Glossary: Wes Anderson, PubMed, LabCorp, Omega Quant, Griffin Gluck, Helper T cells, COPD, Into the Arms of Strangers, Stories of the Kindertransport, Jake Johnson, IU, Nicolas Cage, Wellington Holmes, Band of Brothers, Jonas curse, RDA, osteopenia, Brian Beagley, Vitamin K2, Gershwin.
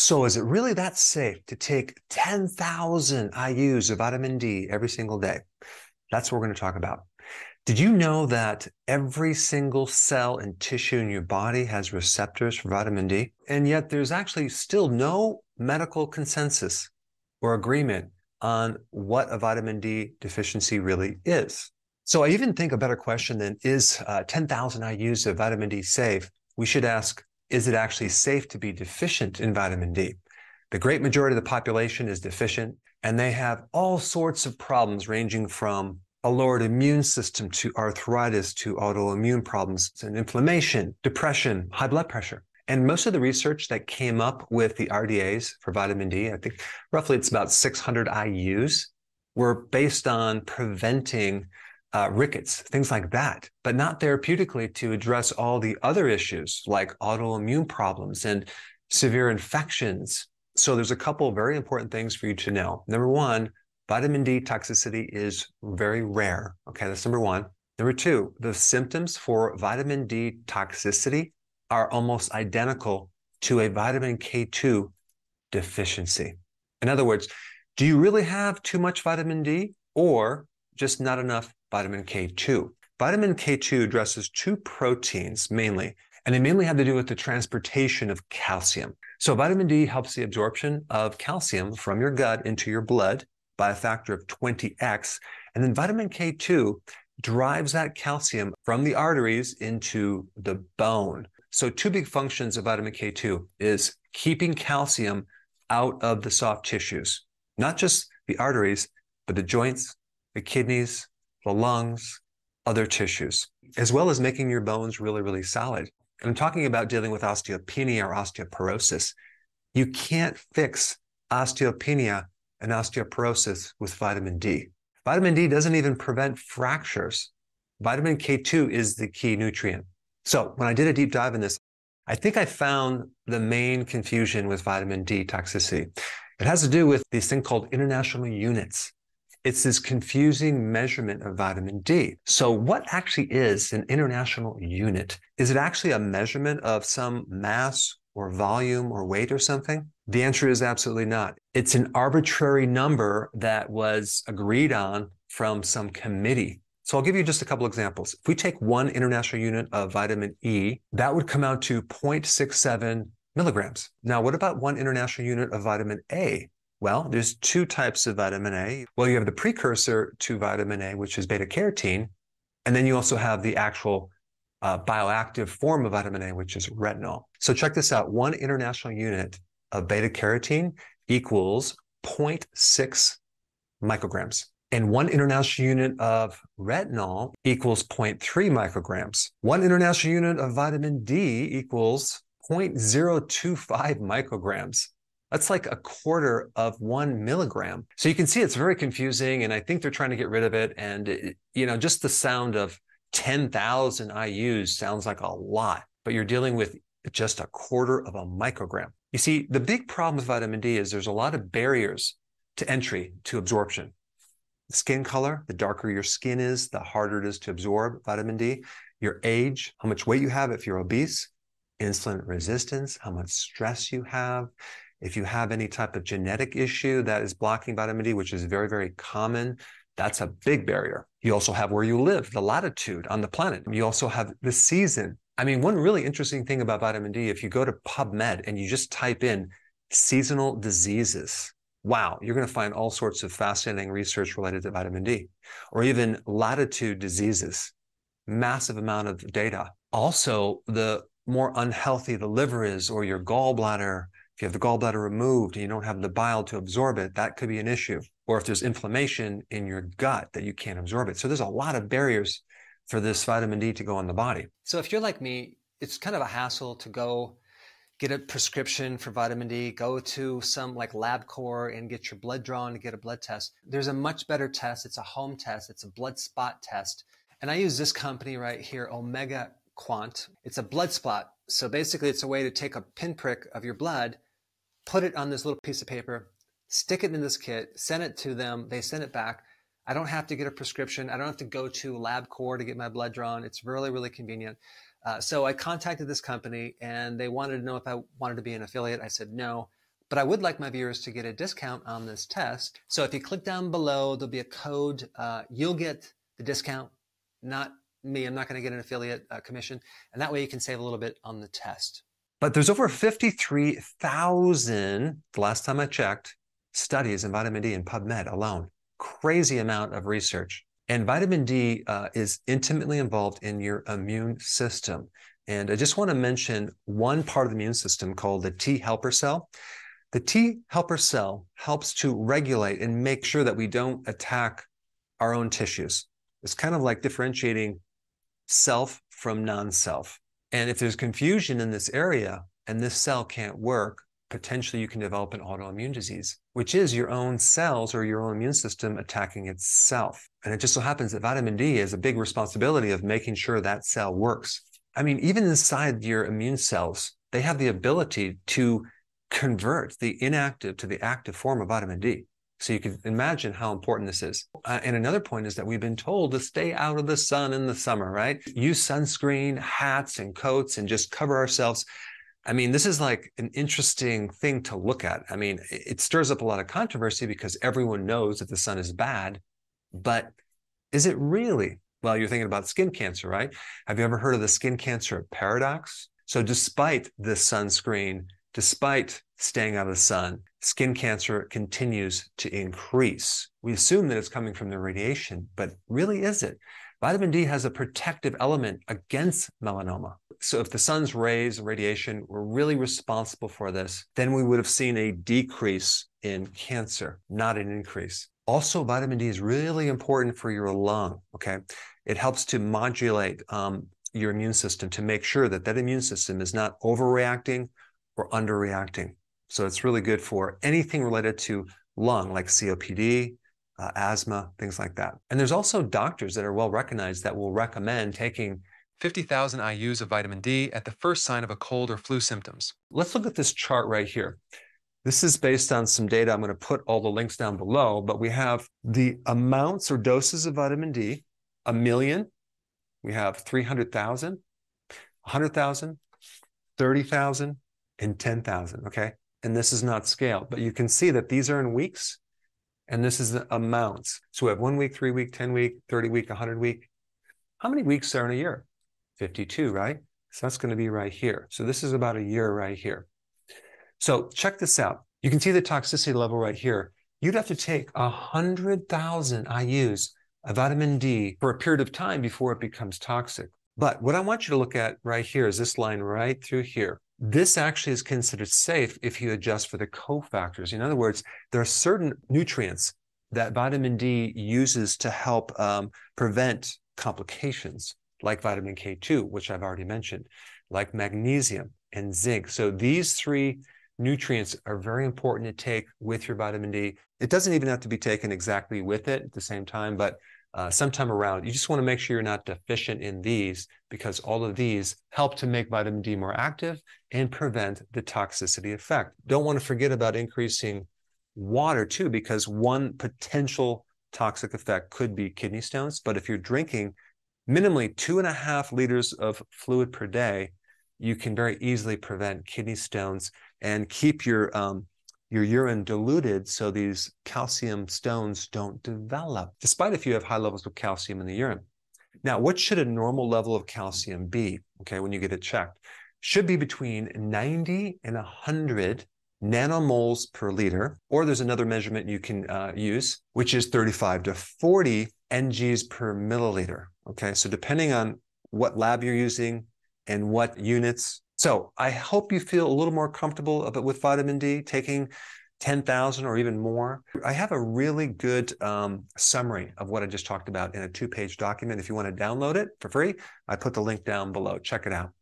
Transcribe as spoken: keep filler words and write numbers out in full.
So is it really that safe to take ten thousand I Us of vitamin D every single day? That's what we're going to talk about. Did you know that every single cell and tissue in your body has receptors for vitamin D? And yet there's actually still no medical consensus or agreement on what a vitamin D deficiency really is. So I even think a better question than is uh, ten thousand I Us of vitamin D safe? We should ask, is it actually safe to be deficient in vitamin D? The great majority of the population is deficient, and they have all sorts of problems ranging from a lowered immune system to arthritis to autoimmune problems and inflammation, depression, high blood pressure. And most of the research that came up with the R D As for vitamin D, I think roughly it's about six hundred I Us, were based on preventing Uh, rickets, things like that, but not therapeutically to address all the other issues like autoimmune problems and severe infections. So there's a couple of very important things for you to know. Number one, vitamin D toxicity is very rare. Okay, that's number one. Number two, the symptoms for vitamin D toxicity are almost identical to a vitamin K two deficiency. In other words, do you really have too much vitamin D or just not enough vitamin K two? Vitamin K two addresses two proteins mainly, and they mainly have to do with the transportation of calcium. So vitamin D helps the absorption of calcium from your gut into your blood by a factor of twenty X. And then vitamin K two drives that calcium from the arteries into the bone. So two big functions of vitamin K two is keeping calcium out of the soft tissues, not just the arteries, but the joints, the kidneys, the lungs, other tissues, as well as making your bones really, really solid. And I'm talking about dealing with osteopenia or osteoporosis. You can't fix osteopenia and osteoporosis with vitamin D. Vitamin D doesn't even prevent fractures. Vitamin K two is the key nutrient. So when I did a deep dive in this, I think I found the main confusion with vitamin D toxicity. It has to do with this thing called international units. It's this confusing measurement of vitamin D. So what actually is an international unit? Is it actually a measurement of some mass or volume or weight or something? The answer is absolutely not. It's an arbitrary number that was agreed on from some committee. So I'll give you just a couple examples. If we take one international unit of vitamin E, that would come out to zero point six seven milligrams. Now, what about one international unit of vitamin A? Well, there's two types of vitamin A. Well, you have the precursor to vitamin A, which is beta-carotene, and then you also have the actual uh, bioactive form of vitamin A, which is retinol. So check this out. One international unit of beta-carotene equals zero point six micrograms. And one international unit of retinol equals zero point three micrograms. One international unit of vitamin D equals zero point zero two five micrograms. That's like a quarter of one milligram. So you can see it's very confusing, and I think they're trying to get rid of it. And it, you know, just the sound of ten thousand I Us sounds like a lot, but you're dealing with just a quarter of a microgram. You see, the big problem with vitamin D is there's a lot of barriers to entry to absorption. Skin color, the darker your skin is, the harder it is to absorb vitamin D. Your age, how much weight you have if you're obese, insulin resistance, how much stress you have. If you have any type of genetic issue that is blocking vitamin D, which is very, very common, that's a big barrier. You also have where you live, the latitude on the planet. You also have the season. I mean, one really interesting thing about vitamin D, if you go to PubMed and you just type in seasonal diseases, wow, you're going to find all sorts of fascinating research related to vitamin D, or even latitude diseases, massive amount of data. Also, the more unhealthy the liver is or your gallbladder, if you have the gallbladder removed and you don't have the bile to absorb it, that could be an issue. Or if there's inflammation in your gut that you can't absorb it. So there's a lot of barriers for this vitamin D to go in the body. So if you're like me, it's kind of a hassle to go get a prescription for vitamin D, go to some like LabCorp and get your blood drawn to get a blood test. There's a much better test. It's a home test. It's a blood spot test. And I use this company right here, Omega Quant. It's a blood spot. So basically it's a way to take a pinprick of your blood, put it on this little piece of paper, stick it in this kit, send it to them, they send it back. I don't have to get a prescription. I don't have to go to LabCorp to get my blood drawn. It's really, really convenient. Uh, so I contacted this company and they wanted to know if I wanted to be an affiliate. I said, no, but I would like my viewers to get a discount on this test. So if you click down below, there'll be a code. Uh, you'll get the discount, not me. I'm not going to get an affiliate uh, commission. And that way you can save a little bit on the test. But there's over fifty-three thousand, the last time I checked, studies in vitamin D in PubMed alone. Crazy amount of research. And vitamin D uh, is intimately involved in your immune system. And I just want to mention one part of the immune system called the T helper cell. The T helper cell helps to regulate and make sure that we don't attack our own tissues. It's kind of like differentiating self from non-self. And if there's confusion in this area and this cell can't work, potentially you can develop an autoimmune disease, which is your own cells or your own immune system attacking itself. And it just so happens that vitamin D is a big responsibility of making sure that cell works. I mean, even inside your immune cells, they have the ability to convert the inactive to the active form of vitamin D. So you can imagine how important this is. Uh, and another point is that we've been told to stay out of the sun in the summer, right? Use sunscreen, hats, and coats, and just cover ourselves. I mean, this is like an interesting thing to look at. I mean, it stirs up a lot of controversy because everyone knows that the sun is bad, but is it really? Well, you're thinking about skin cancer, right? Have you ever heard of the skin cancer paradox? So despite the sunscreen, despite staying out of the sun, skin cancer continues to increase. We assume that it's coming from the radiation, but really is it? Vitamin D has a protective element against melanoma. So if the sun's rays and radiation were really responsible for this, then we would have seen a decrease in cancer, not an increase. Also, vitamin D is really important for your lung, okay? It helps to modulate um, your immune system to make sure that that immune system is not overreacting or underreacting. So it's really good for anything related to lung, like C O P D, uh, asthma, things like that. And there's also doctors that are well recognized that will recommend taking fifty thousand I Us of vitamin D at the first sign of a cold or flu symptoms. Let's look at this chart right here. This is based on some data. I'm going to put all the links down below, but we have the amounts or doses of vitamin D, a million, we have three hundred thousand, one hundred thousand, thirty thousand, and ten thousand, okay? And this is not scaled, but you can see that these are in weeks, and this is the amounts. So we have one week, three week, ten week, thirty week, one hundred week. How many weeks are in a year? fifty-two, right? So that's going to be right here. So this is about a year right here. So check this out. You can see the toxicity level right here. You'd have to take one hundred thousand I Us of vitamin D for a period of time before it becomes toxic. But what I want you to look at right here is this line right through here. This actually is considered safe if you adjust for the cofactors. In other words, there are certain nutrients that vitamin D uses to help um, prevent complications, like vitamin K two, which I've already mentioned, like magnesium and zinc. So these three nutrients are very important to take with your vitamin D. It doesn't even have to be taken exactly with it at the same time, but uh, sometime around. You just want to make sure you're not deficient in these, because all of these help to make vitamin D more active and prevent the toxicity effect. Don't want to forget about increasing water too, because one potential toxic effect could be kidney stones. But if you're drinking minimally two and a half liters of fluid per day, you can very easily prevent kidney stones and keep your, um, your urine diluted so these calcium stones don't develop, despite if you have high levels of calcium in the urine. Now, what should a normal level of calcium be, okay, when you get it checked? Should be between ninety and one hundred nanomoles per liter, or there's another measurement you can uh, use, which is thirty-five to forty N Gs per milliliter, okay? So depending on what lab you're using, and what units. So I hope you feel a little more comfortable about with vitamin D, taking ten thousand or even more. I have a really good um, summary of what I just talked about in a two page document. If you want to download it for free, I put the link down below. Check it out.